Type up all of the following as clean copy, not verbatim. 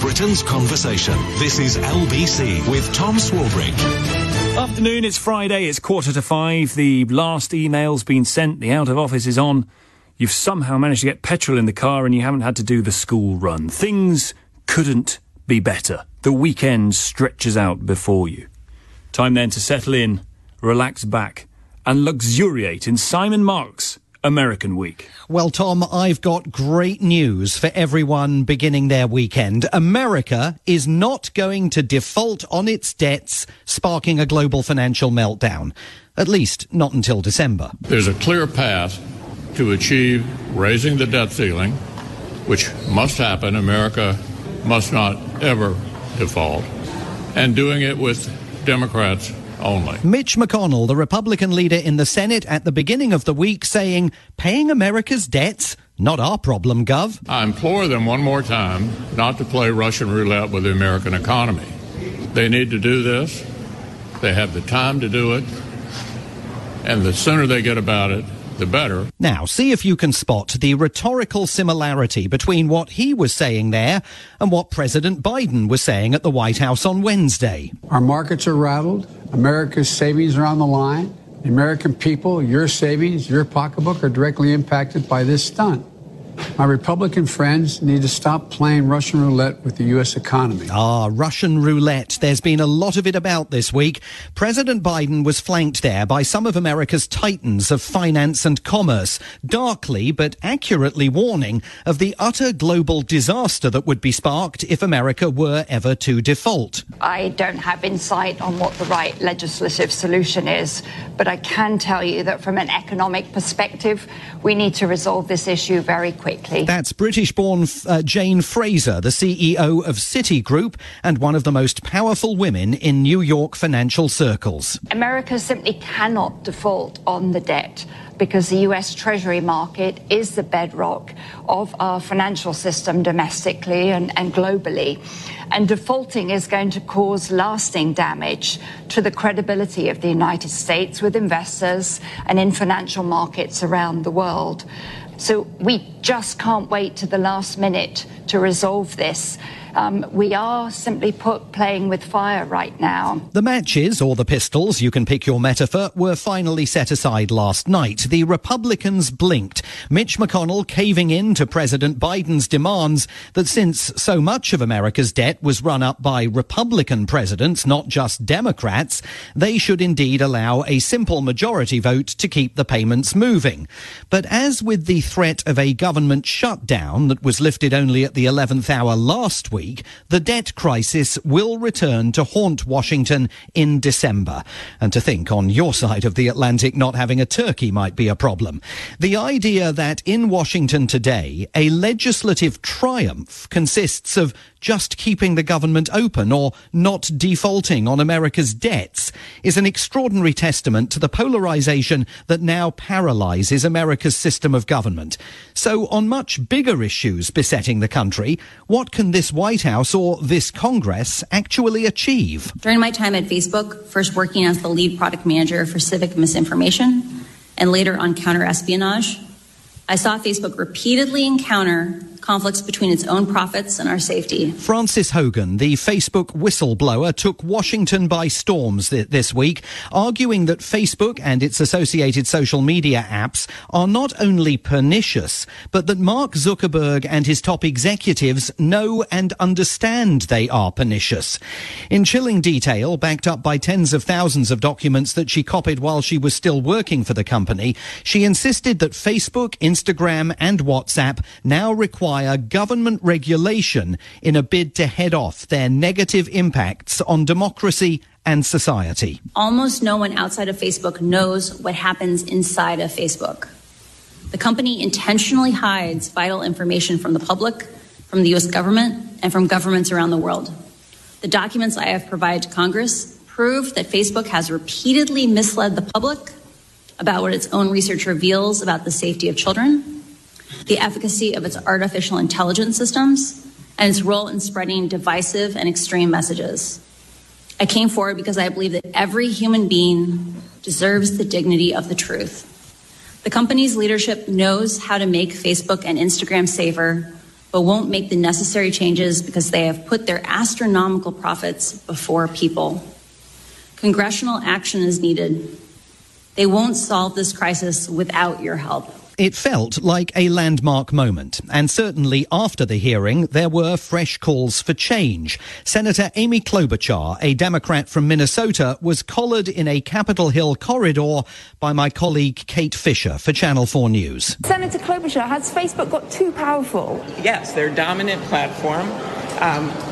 Britain's conversation. This is LBC with Tom Swarbrick. Afternoon, it's Friday, it's 4:45. The last email's been sent, the out of office is on. You've somehow managed to get petrol in the car and you haven't had to do the school run. Things couldn't be better. The weekend stretches out before you. Time then to settle in, relax back, and luxuriate in Simon Marks' American Week. Well, Tom, I've got great news for everyone beginning their weekend. America is not going to default on its debts, sparking a global financial meltdown. At least, not until December. There's a clear path to achieve raising the debt ceiling, which must happen. America must not ever default, and doing it with Democrats only. Mitch McConnell, the Republican leader in the Senate, at the beginning of the week saying, paying America's debts, not our problem, Gov. I implore them one more time not to play Russian roulette with the American economy. They need to do this. They have the time to do it. And the sooner they get about it, the better. Now, see if you can spot the rhetorical similarity between what he was saying there and what President Biden was saying at the White House on Wednesday. Our markets are rattled. America's savings are on the line. The American people, your savings, your pocketbook are directly impacted by this stunt. My Republican friends need to stop playing Russian roulette with the U.S. economy. Ah, Russian roulette. There's been a lot of it about this week. President Biden was flanked there by some of America's titans of finance and commerce, darkly but accurately warning of the utter global disaster that would be sparked if America were ever to default. I don't have insight on what the right legislative solution is, but I can tell you that from an economic perspective, we need to resolve this issue very quickly. That's British-born Jane Fraser, the CEO of Citigroup and one of the most powerful women in New York financial circles. America simply cannot default on the debt because the U.S. Treasury market is the bedrock of our financial system domestically and globally. And defaulting is going to cause lasting damage to the credibility of the United States with investors and in financial markets around the world. So we just can't wait to the last minute to resolve this. We are, simply put, playing with fire right now. The matches, or the pistols, you can pick your metaphor, were finally set aside last night. The Republicans blinked, Mitch McConnell caving in to President Biden's demands that since so much of America's debt was run up by Republican presidents, not just Democrats, they should indeed allow a simple majority vote to keep the payments moving. But as with the threat of a government shutdown that was lifted only at the 11th hour last week, the debt crisis will return to haunt Washington in December. And to think on your side of the Atlantic not having a turkey might be a problem. The idea that in Washington today, a legislative triumph consists of just keeping the government open or not defaulting on America's debts is an extraordinary testament to the polarization that now paralyzes America's system of government. So on much bigger issues besetting the country, what can this White House or this Congress actually achieve? During my time at Facebook, first working as the lead product manager for civic misinformation and later on counter-espionage, I saw Facebook repeatedly encounter conflicts between its own profits and our safety. Frances Hogan, the Facebook whistleblower, took Washington by storm this week, arguing that Facebook and its associated social media apps are not only pernicious, but that Mark Zuckerberg and his top executives know and understand they are pernicious. In chilling detail, backed up by tens of thousands of documents that she copied while she was still working for the company, she insisted that Facebook, Instagram and WhatsApp now require government regulation in a bid to head off their negative impacts on democracy and society. Almost no one outside of Facebook knows what happens inside of Facebook. The company intentionally hides vital information from the public, from the U.S. government, and from governments around the world. The documents I have provided to Congress prove that Facebook has repeatedly misled the public about what its own research reveals about the safety of children, the efficacy of its artificial intelligence systems, and its role in spreading divisive and extreme messages. I came forward because I believe that every human being deserves the dignity of the truth. The company's leadership knows how to make Facebook and Instagram safer, but won't make the necessary changes because they have put their astronomical profits before people. Congressional action is needed. They won't solve this crisis without your help. It felt like a landmark moment, and certainly after the hearing, there were fresh calls for change. Senator Amy Klobuchar, a Democrat from Minnesota, was collared in a Capitol Hill corridor by my colleague Kate Fisher for Channel 4 News. Senator Klobuchar, has Facebook got too powerful? Yes, their dominant platform.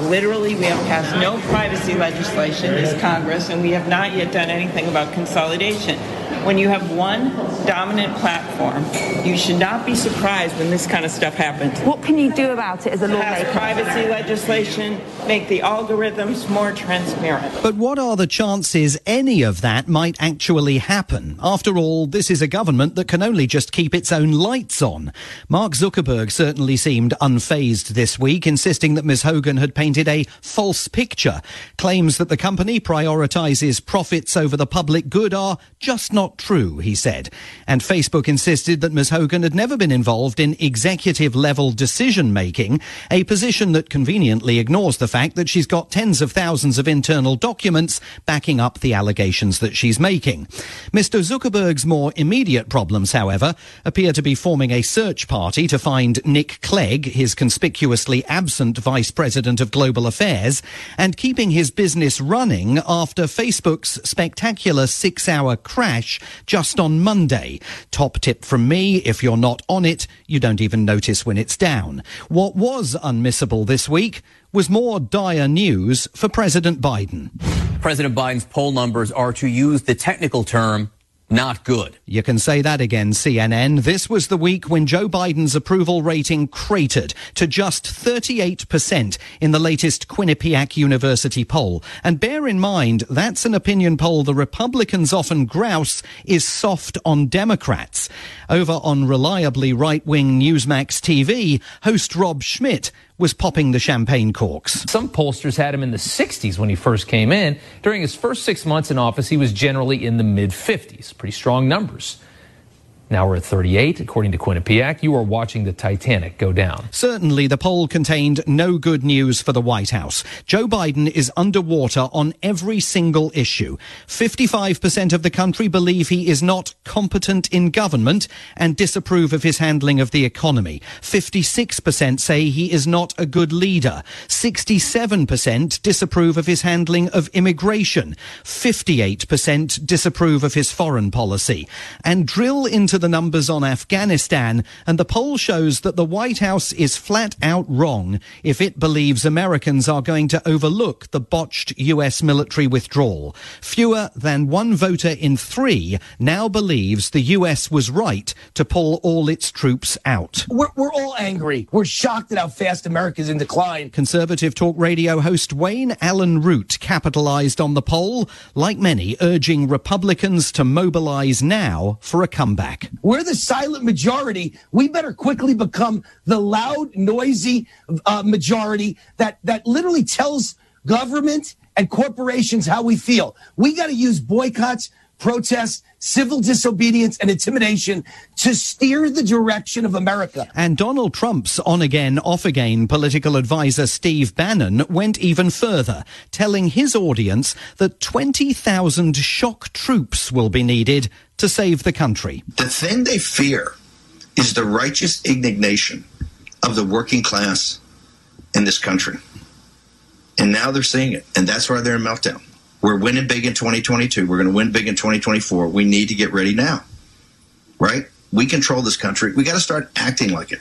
Literally, we have passed no privacy legislation in this Congress, and we have not yet done anything about consolidation. When you have one dominant platform, you should not be surprised when this kind of stuff happens. What can you do about it as a lawmaker? Pass privacy legislation, make the algorithms more transparent. But what are the chances any of that might actually happen? After all, this is a government that can only just keep its own lights on. Mark Zuckerberg certainly seemed unfazed this week, insisting that Ms. Hogan had painted a false picture. Claims that the company prioritizes profits over the public good are just not true, he said. And Facebook insisted that Ms. Hogan had never been involved in executive-level decision-making, a position that conveniently ignores the fact that she's got tens of thousands of internal documents backing up the allegations that she's making. Mr. Zuckerberg's more immediate problems, however, appear to be forming a search party to find Nick Clegg, his conspicuously absent Vice President of Global Affairs, and keeping his business running after Facebook's spectacular six-hour crash just on Monday. Top tip from me, if you're not on it, you don't even notice when it's down. What was unmissable this week was more dire news for President Biden. President Biden's poll numbers are, to use the technical term, not good. You can say that again, CNN. This was the week when Joe Biden's approval rating cratered to just 38% in the latest Quinnipiac University poll. And bear in mind, that's an opinion poll the Republicans often grouse is soft on Democrats. Over on reliably right-wing Newsmax TV, host Rob Schmidt was popping the champagne corks. Some pollsters had him in the 60s when he first came in. During his first 6 months in office, he was generally in the mid-50s. Pretty strong numbers. Now we're at 38, according to Quinnipiac. You are watching the Titanic go down. Certainly, the poll contained no good news for the White House. Joe Biden is underwater on every single issue. 55% of the country believe he is not competent in government and disapprove of his handling of the economy. 56% say he is not a good leader. 67% disapprove of his handling of immigration. 58% disapprove of his foreign policy. And drill into the numbers on Afghanistan, and the poll shows that the White House is flat out wrong if it believes Americans are going to overlook the botched US military withdrawal. Fewer than one voter in three now believes the US was right to pull all its troops out. We're all angry. We're shocked at how fast America's in decline. Conservative talk radio host Wayne Allen Root capitalized on the poll, like many, urging Republicans to mobilize now for a comeback. We're the silent majority. We better quickly become the loud, noisy majority that literally tells government and corporations how we feel. We got to use boycotts, protests, civil disobedience and intimidation to steer the direction of America. And Donald Trump's on-again, off-again political advisor Steve Bannon went even further, telling his audience that 20,000 shock troops will be needed to save the country. The thing they fear is the righteous indignation of the working class in this country. And now they're seeing it, and that's why they're in meltdown. We're winning big in 2022. We're going to win big in 2024. We need to get ready now, right? We control this country. We got to start acting like it.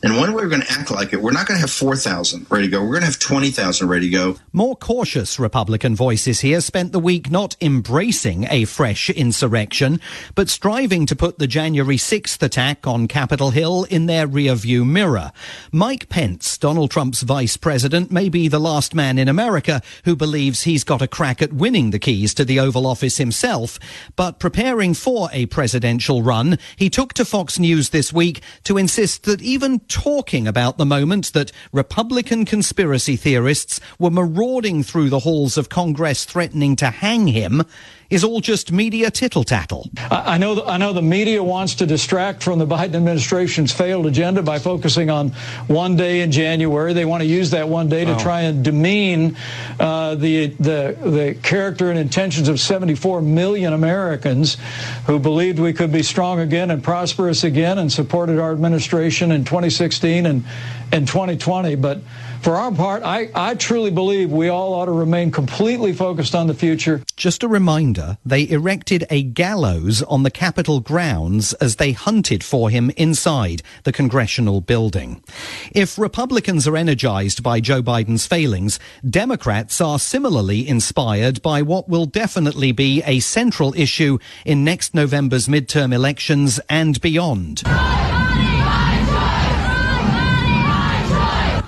And one way we're going to act like it, we're not going to have 4,000 ready to go. We're going to have 20,000 ready to go. More cautious Republican voices here spent the week not embracing a fresh insurrection, but striving to put the January 6th attack on Capitol Hill in their rearview mirror. Mike Pence, Donald Trump's vice president, may be the last man in America who believes he's got a crack at winning the keys to the Oval Office himself. But preparing for a presidential run, he took to Fox News this week to insist that even talking about the moment that Republican conspiracy theorists were marauding through the halls of Congress threatening to hang him is all just media tittle-tattle. I know the media wants to distract from the Biden administration's failed agenda by focusing on one day in January. They want to use that one day to try and demean the character and intentions of 74 million Americans who believed we could be strong again and prosperous again and supported our administration in 2016 and 2020. But for our part, I truly believe we all ought to remain completely focused on the future. Just a reminder, they erected a gallows on the Capitol grounds as they hunted for him inside the congressional building. If Republicans are energized by Joe Biden's failings, Democrats are similarly inspired by what will definitely be a central issue in next November's midterm elections and beyond.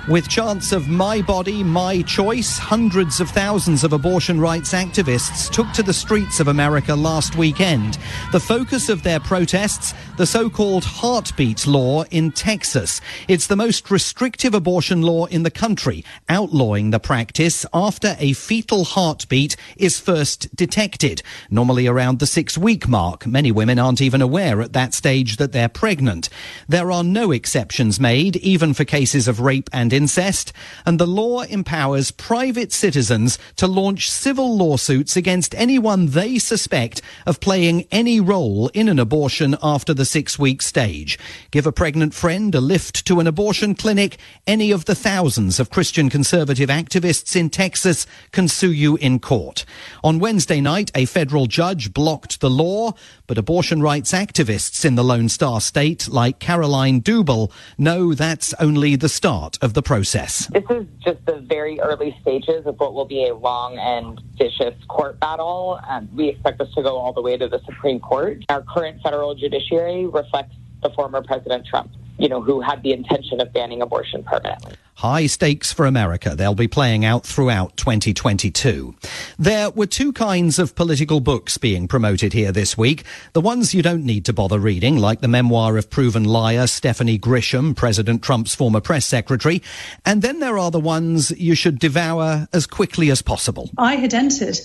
With chants of "My Body, My Choice," hundreds of thousands of abortion rights activists took to the streets of America last weekend. The focus of their protests, the so-called heartbeat law in Texas. It's the most restrictive abortion law in the country, outlawing the practice after a fetal heartbeat is first detected, normally around the 6-week mark. Many women aren't even aware at that stage that they're pregnant. There are no exceptions made, even for cases of rape and incest, and the law empowers private citizens to launch civil lawsuits against anyone they suspect of playing any role in an abortion after the 6-week stage. Give a pregnant friend a lift to an abortion clinic. Any of the thousands of Christian conservative activists in Texas can sue you in court. On Wednesday night, a federal judge blocked the law, but abortion rights activists in the Lone Star State, like Caroline Dubel, know that's only the start of the process. This is just the very early stages of what will be a long and vicious court battle. We expect this to go all the way to the Supreme Court. Our current federal judiciary reflects the former President Trump, who had the intention of banning abortion permanently. High stakes for America. They'll be playing out throughout 2022. There were two kinds of political books being promoted here this week. The ones you don't need to bother reading, like the memoir of proven liar Stephanie Grisham, President Trump's former press secretary. And then there are the ones you should devour as quickly as possible. I had entered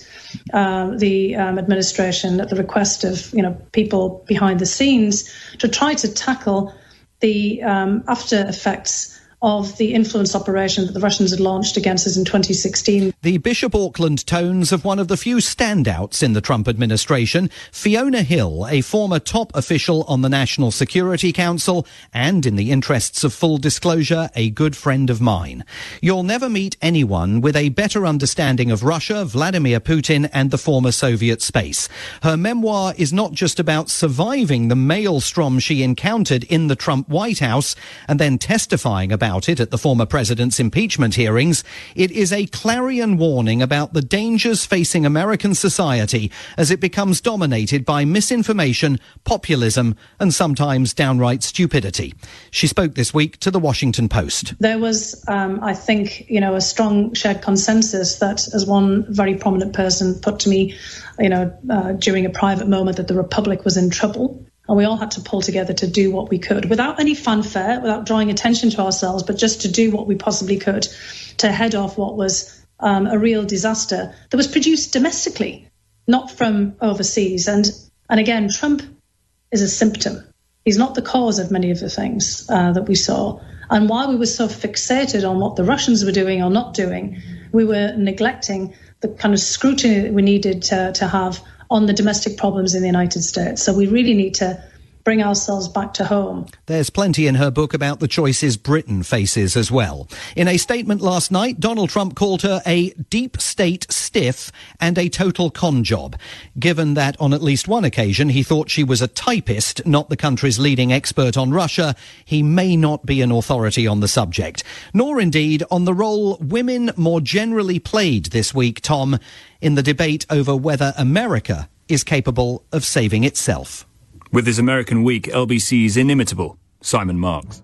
the administration at the request of, people behind the scenes to try to tackle the after effects of the influence operation that the Russians had launched against us in 2016. The Bishop Auckland tones of one of the few standouts in the Trump administration, Fiona Hill, a former top official on the National Security Council and, in the interests of full disclosure, a good friend of mine. You'll never meet anyone with a better understanding of Russia, Vladimir Putin and the former Soviet space. Her memoir is not just about surviving the maelstrom she encountered in the Trump White House and then testifying about it at the former president's impeachment hearings. It is a clarion warning about the dangers facing American society as it becomes dominated by misinformation, populism, and sometimes downright stupidity. She spoke this week to the Washington Post. There was, I think, a strong shared consensus that, as one very prominent person put to me, during a private moment, that the Republic was in trouble. And we all had to pull together to do what we could without any fanfare, without drawing attention to ourselves, but just to do what we possibly could to head off what was a real disaster that was produced domestically, not from overseas. And again, Trump is a symptom. He's not the cause of many of the things that we saw. And while we were so fixated on what the Russians were doing or not doing, we were neglecting the kind of scrutiny that we needed to have on the domestic problems in the United States. So we really need to bring ourselves back to home. There's plenty in her book about the choices Britain faces as well. In a statement last night, Donald Trump called her a deep state stiff and a total con job, given that on at least one occasion he thought she was a typist, not the country's leading expert on Russia. He may not be an authority on the subject, nor indeed on the role women more generally played this week, Tom, in the debate over whether America is capable of saving itself. With this American Week, LBC's inimitable Simon Marks.